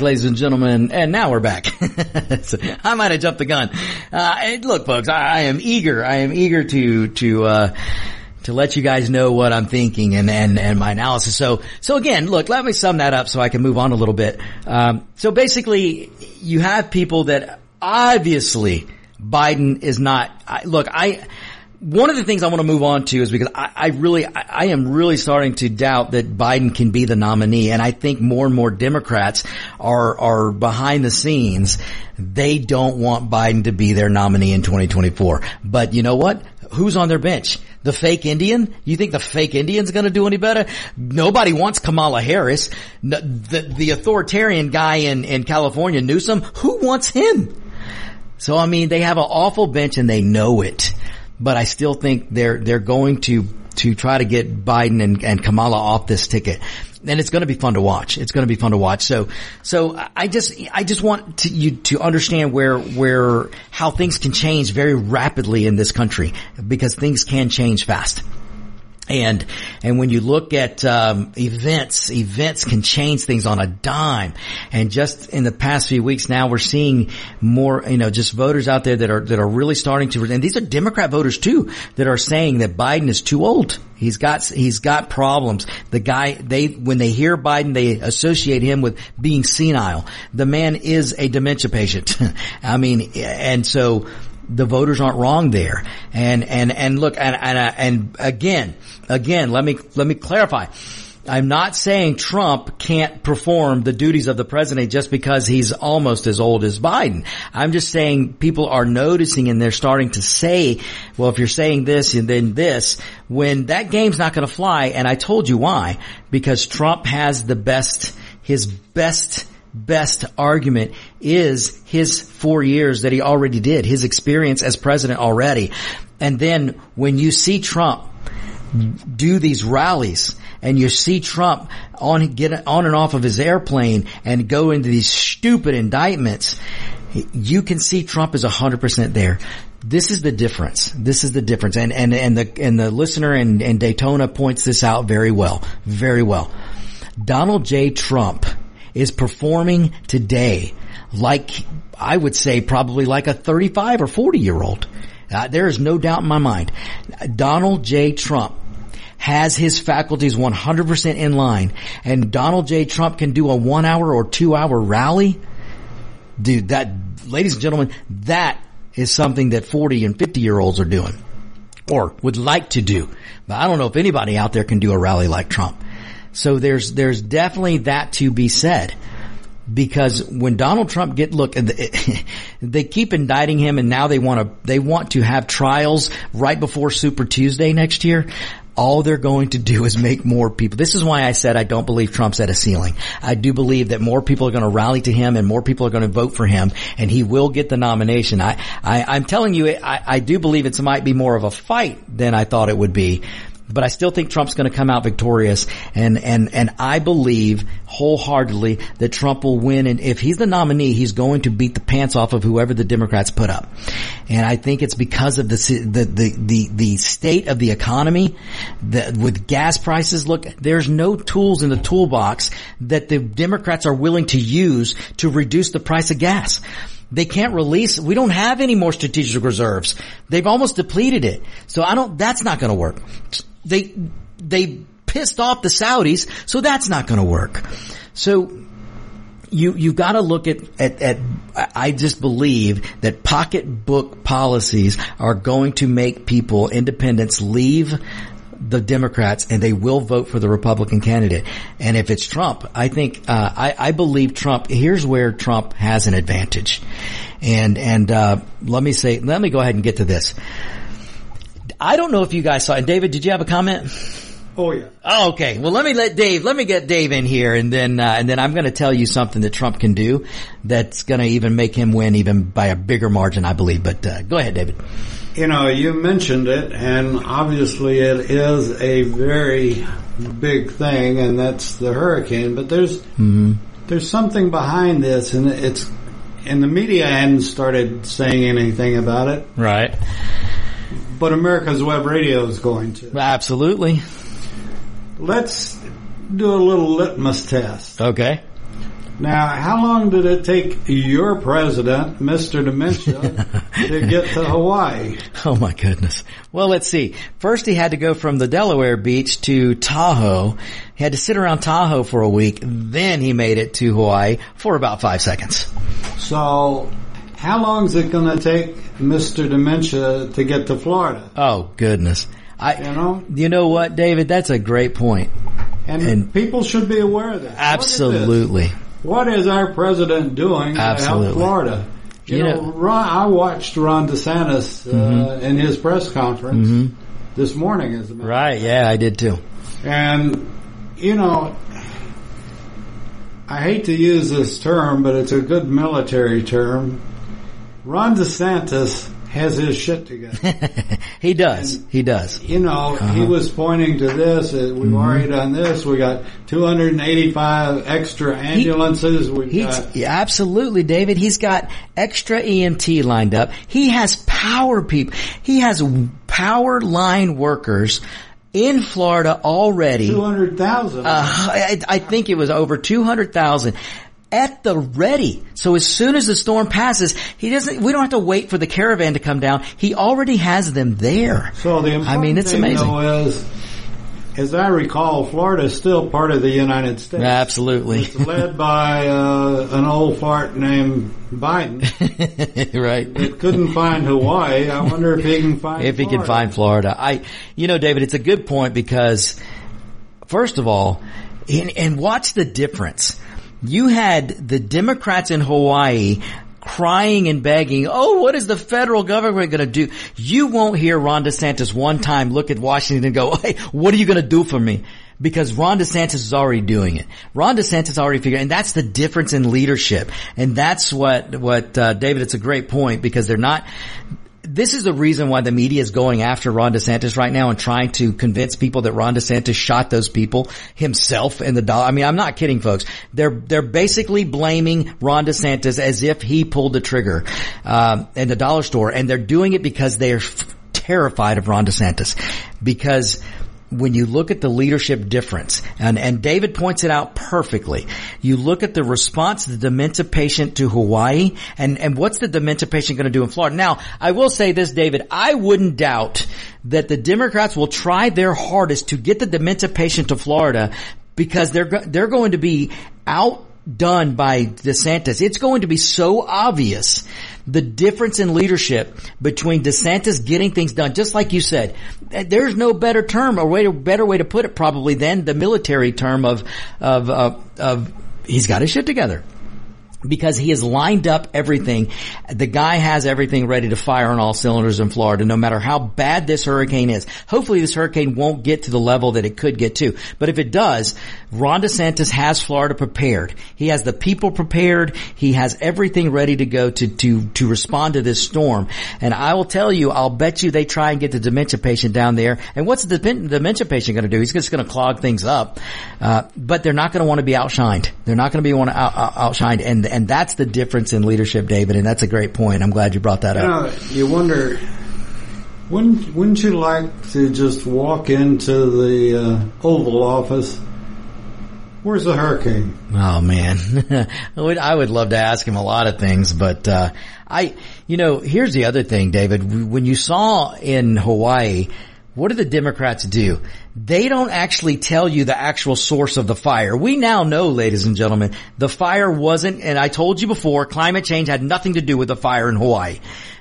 Ladies and gentlemen, and now we're back. I might have jumped the gun. Look, folks, I am eager to let you guys know what I'm thinking and my analysis. So again, look, let me sum that up so I can move on a little bit. So basically, you have people that obviously Biden is not. One of the things I want to move on to is because I am really starting to doubt that Biden can be the nominee, and I think more and more Democrats are behind the scenes. They don't want Biden to be their nominee in 2024. But you know what? Who's on their bench? The fake Indian? You think the fake Indian's going to do any better? Nobody wants Kamala Harris. The authoritarian guy in California, Newsom, who wants him? So I mean, they have an awful bench and they know it. But I still think they're going to to try to get Biden and Kamala off this ticket. And it's going to be fun to watch. It's going to be fun to watch. So I just want you to understand where how things can change very rapidly in this country, because things can change fast. And when you look at events can change things on a dime. And just in the past few weeks now, we're seeing more, just voters out there that are really starting to, and these are Democrat voters too, that are saying that Biden is too old. He's got problems. The guy, when they hear Biden, they associate him with being senile. The man is a dementia patient. And so the voters aren't wrong there. And look, and again, let me clarify. I'm not saying Trump can't perform the duties of the president just because he's almost as old as Biden. I'm just saying people are noticing, and they're starting to say, well, if you're saying this and then this, when that game's not going to fly. And I told you why, because Trump has his best argument is his 4 years that he already did, his experience as president already. And then when you see Trump do these rallies, and you see Trump get on and off of his airplane and go into these stupid indictments, you can see Trump is 100% there. This is the difference. And the listener in Daytona points this out very well. Very well. Donald J. Trump is performing today like, I would say, probably like a 35 or 40-year-old. There is no doubt in my mind. Donald J. Trump has his faculties 100% in line, and Donald J. Trump can do a 1 hour or 2 hour rally. Dude, that, ladies and gentlemen, that is something that 40 and 50-year-olds are doing or would like to do. But I don't know if anybody out there can do a rally like Trump. So there's definitely that to be said, because when Donald Trump they keep indicting him, and now they want to have trials right before Super Tuesday next year. All they're going to do is make more people. This is why I said I don't believe Trump's at a ceiling. I do believe that more people are going to rally to him, and more people are going to vote for him, and he will get the nomination. I'm telling you, I do believe it might be more of a fight than I thought it would be. But I still think Trump's going to come out victorious, and I believe wholeheartedly that Trump will win. And if he's the nominee, he's going to beat the pants off of whoever the Democrats put up. And I think it's because of the state of the economy, with gas prices. Look, there's no tools in the toolbox that the Democrats are willing to use to reduce the price of gas. They can't release. We don't have any more strategic reserves. They've almost depleted it. So that's not going to work. They pissed off the Saudis, so that's not going to work. So you've got to look at I just believe that pocketbook policies are going to make people, independents, leave the Democrats, and they will vote for the Republican candidate. And if it's Trump, I think I believe Trump. Here's where Trump has an advantage. And let me go ahead and get to this. I don't know if you guys saw it. David, did you have a comment? Oh, yeah. Oh, okay. Well, let me get Dave in here, and then I'm going to tell you something that Trump can do that's going to even make him win even by a bigger margin, I believe. But go ahead, David. You mentioned it, and obviously it is a very big thing, and that's the hurricane. But there's something behind this, and it's, and the media hadn't started saying anything about it. Right. But America's Web Radio is going to. Absolutely. Let's do a little litmus test. Okay. Now, how long did it take your president, Mr. Dementia, to get to Hawaii? Oh, my goodness. Well, let's see. First, he had to go from the Delaware Beach to Tahoe. He had to sit around Tahoe for a week. Then he made it to Hawaii for about 5 seconds. So how long is it going to take Mr. Dementia to get to Florida? Oh, goodness. You know what, David? That's a great point. And people should be aware of that. Absolutely. What is our president doing absolutely. To help Florida? You know, Ron, I watched Ron DeSantis in his press conference this morning, as a matter of fact. Yeah, I did too. And, I hate to use this term, but it's a good military term. Ron DeSantis has his shit together. He does. And, he does. You know, he was pointing to this. We've already done this. We got 285 extra ambulances. Absolutely, David. He's got extra EMT lined up. He has power people. He has power line workers in Florida already. 200,000. I think it was over 200,000. At the ready. So as soon as the storm passes, we don't have to wait for the caravan to come down. He already has them there. So the important it's thing, amazing. Though, is, as I recall, Florida is still part of the United States. Absolutely. It's led by an old fart named Biden. Right. That couldn't find Hawaii. I wonder if he can find Florida. David, it's a good point because, first of all, and watch the difference. You had the Democrats in Hawaii crying and begging, what is the federal government going to do? You won't hear Ron DeSantis one time look at Washington and go, hey, what are you going to do for me? Because Ron DeSantis is already doing it. Ron DeSantis already figured, and that's the difference in leadership. And that's what David, it's a great point because they're not – this is the reason why the media is going after Ron DeSantis right now and trying to convince people that Ron DeSantis shot those people himself and the dollar. I mean, I'm not kidding, folks. They're basically blaming Ron DeSantis as if he pulled the trigger, in the dollar store. And they're doing it because they are terrified of Ron DeSantis. Because when you look at the leadership difference, and David points it out perfectly, you look at the response of the dementia patient to Hawaii, and what's the dementia patient going to do in Florida? Now, I will say this, David, I wouldn't doubt that the Democrats will try their hardest to get the dementia patient to Florida because they're going to be outdone by DeSantis. It's going to be so obvious the difference in leadership between DeSantis getting things done, just like you said. There's no better term or better way to put it probably than the military term of he's got his shit together. Because he has lined up everything. The guy has everything ready to fire on all cylinders in Florida, no matter how bad this hurricane is. Hopefully this hurricane won't get to the level that it could get to. But if it does, Ron DeSantis has Florida prepared. He has the people prepared. He has everything ready to go to respond to this storm. And I will tell you, I'll bet you they try and get the dementia patient down there. And what's the dementia patient going to do? He's just going to clog things up. But they're not going to want to be outshined. They're not going to want to outshined. And that's the difference in leadership, David, and that's a great point. I'm glad you brought that up. You wonder, wouldn't you like to just walk into the Oval Office? Where's the hurricane? Oh, man. I would love to ask him a lot of things, but here's the other thing, David. When you saw in Hawaii, what do the Democrats do? They don't actually tell you the actual source of the fire. We now know, ladies and gentlemen, the fire wasn't, and I told you before, climate change had nothing to do with the fire in Hawaii.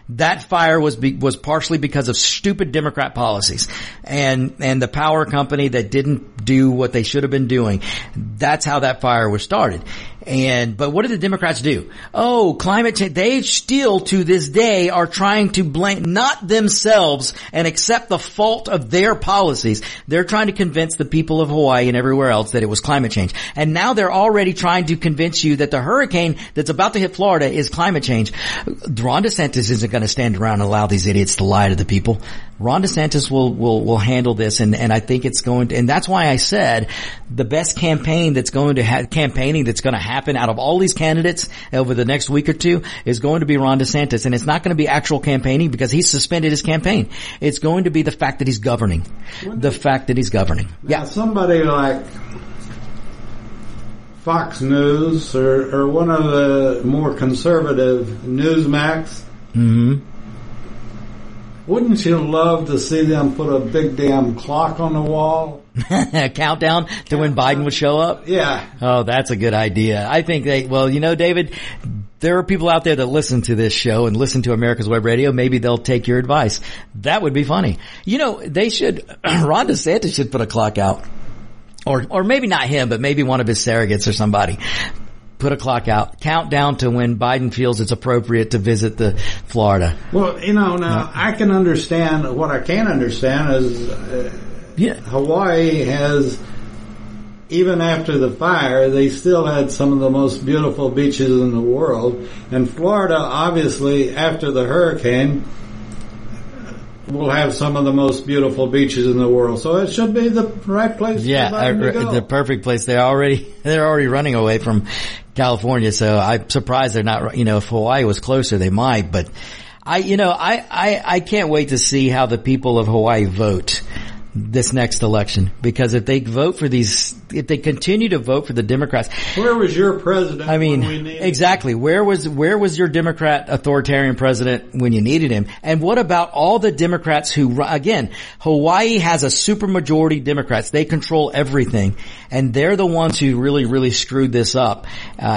That fire was partially because of stupid Democrat policies and the power company that didn't do what they should have been doing. That's how that fire was started. But what did the Democrats do? Oh, climate change. They still to this day are trying to blame not themselves and accept the fault of their policies. They're trying to convince the people of Hawaii and everywhere else that it was climate change. And now they're already trying to convince you that the hurricane that's about to hit Florida is climate change. Ron DeSantis isn't going to stand around and allow these idiots to lie to the people. Ron DeSantis will handle this, and I think it's going to, and that's why I said the best campaign that's going to campaigning that's going to happen out of all these candidates over the next week or two is going to be Ron DeSantis, and it's not going to be actual campaigning because he's suspended his campaign. It's going to be the fact that he's governing. The fact that he's governing. Now, yeah. Somebody like Fox News or one of the more conservative Newsmax. Mm-hmm. Wouldn't you love to see them put a big damn clock on the wall? A countdown to when Biden would show up? Yeah. Oh, that's a good idea. I think David, there are people out there that listen to this show and listen to America's Web Radio. Maybe they'll take your advice. That would be funny. You know, Ron DeSantis should put a clock out. Or maybe not him, but maybe one of his surrogates or somebody. Put a clock out. Count down to when Biden feels it's appropriate to visit the Florida. Well, now I can understand. What I can't understand is Hawaii has, even after the fire, they still had some of the most beautiful beaches in the world. And Florida, obviously, after the hurricane, We'll have some of the most beautiful beaches in the world, so it should be the right place. Yeah, the perfect place. They're already running away from California, so I'm surprised they're not. You know, if Hawaii was closer, they might. But I can't wait to see how the people of Hawaii vote this next election, because if they continue to vote for the Democrats, where was your president? I mean, when we needed exactly him? Where was your Democrat authoritarian president when you needed him? And what about all the Democrats who, again, Hawaii has a supermajority Democrats. They control everything, and they're the ones who really, really screwed this up,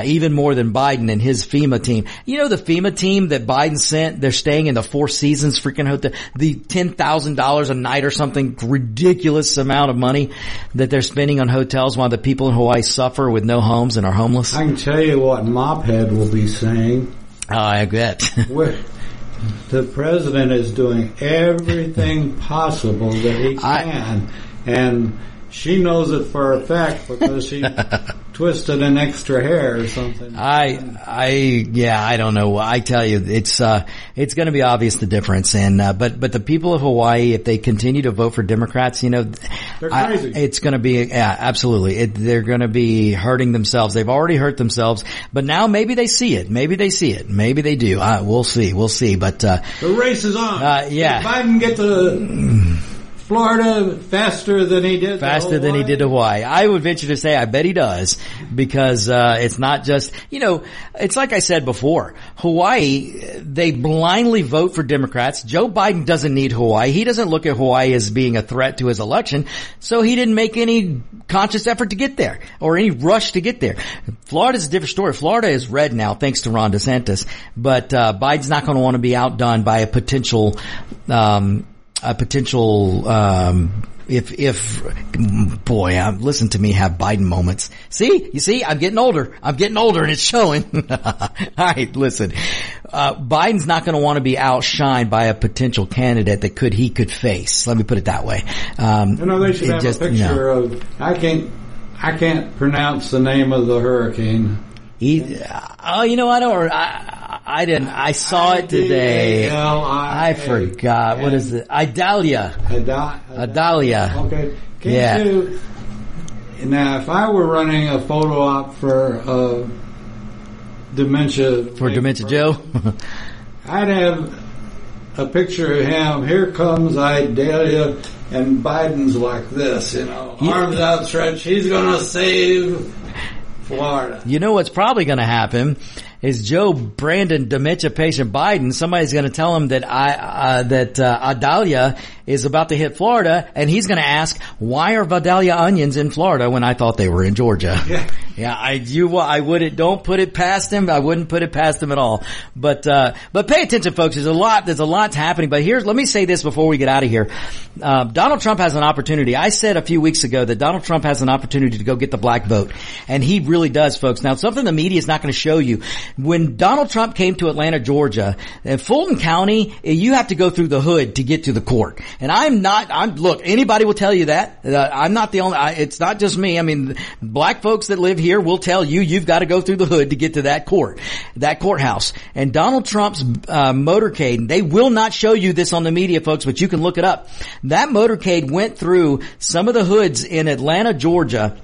even more than Biden and his FEMA team. You know, the FEMA team that Biden sent, they're staying in the Four Seasons freaking hotel, the $10,000 a night or something ridiculous amount of money that they're spending on hotels while the people in Hawaii suffer with no homes and are homeless. I can tell you what Mophead will be saying. Oh, I bet. The president is doing everything possible that he can, and she knows it for a fact because she twisted an extra hair or something. I don't know. I tell you, it's going to be obvious the difference. And but the people of Hawaii, if they continue to vote for Democrats, you know, they're crazy. It's going to be absolutely. They're going to be hurting themselves. They've already hurt themselves, but now maybe they see it. Maybe they do. We'll see. We'll see. But the race is on. Yeah, if Biden gets to Florida faster than he did Hawaii. I would venture to say I bet he does, because it's not just, you know, it's like I said before, Hawaii, they blindly vote for Democrats. Joe Biden doesn't need Hawaii. He doesn't look at Hawaii as being a threat to his election, so he didn't make any conscious effort to get there or any rush to get there. Florida's a different story. Florida is red now thanks to Ron DeSantis, but Biden's not going to want to be outdone by a potential listen to me have Biden moments. You see, I'm getting older and it's showing. All right, listen. Biden's not going to want to be outshined by a potential candidate that he could face. Let me put it that way. They should have a picture of, I can't pronounce the name of the hurricane. I saw it today. I forgot. What is it? Idalia. Okay. Now, if I were running a photo op for Dementia Joe, I'd have a picture of him. Here comes Idalia, and Biden's like this, you know, arms outstretched. He's going to save Florida. You know what's probably going to happen is Joe Brandon dementia patient Biden, somebody's going to tell him that Idalia is about to hit Florida, and he's going to ask, why are Vidalia onions in Florida when I thought they were in Georgia? Don't put it past him. I wouldn't put it past him at all. But pay attention, folks. There's a lot happening. But let me say this before we get out of here. Donald Trump has an opportunity. I said a few weeks ago that Donald Trump has an opportunity to go get the black vote. And he really does, folks. Now, something the media is not going to show you. When Donald Trump came to Atlanta, Georgia, in Fulton County, you have to go through the hood to get to the court. And look, anybody will tell you that. I'm not the only, it's not just me. I mean, black folks that live here will tell you, you've got to go through the hood to get to that courthouse. And Donald Trump's motorcade, they will not show you this on the media, folks, but you can look it up. That motorcade went through some of the hoods in Atlanta, Georgia.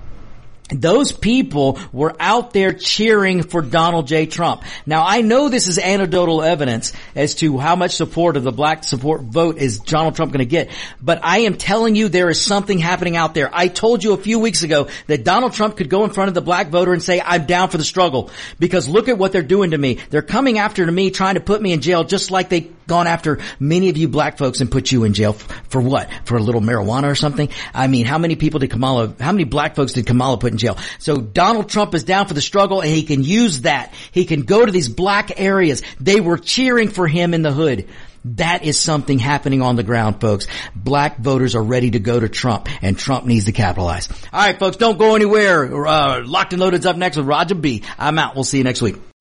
Those people were out there cheering for Donald J. Trump. Now, I know this is anecdotal evidence as to how much support of the black support vote is Donald Trump going to get, but I am telling you there is something happening out there. I told you a few weeks ago that Donald Trump could go in front of the black voter and say, I'm down for the struggle, because look at what they're doing to me. They're coming after me, trying to put me in jail, just like they gone after many of you black folks and put you in jail for what? For a little marijuana or something? I mean, how many black folks did Kamala put in jail? So Donald Trump is down for the struggle, and he can use that. He can go to these black areas. They were cheering for him in the hood. That is something happening on the ground, folks. Black voters are ready to go to Trump, and Trump needs to capitalize. All right, folks, don't go anywhere. Locked and Loaded's up next with Roger B. I'm out. We'll see you next week.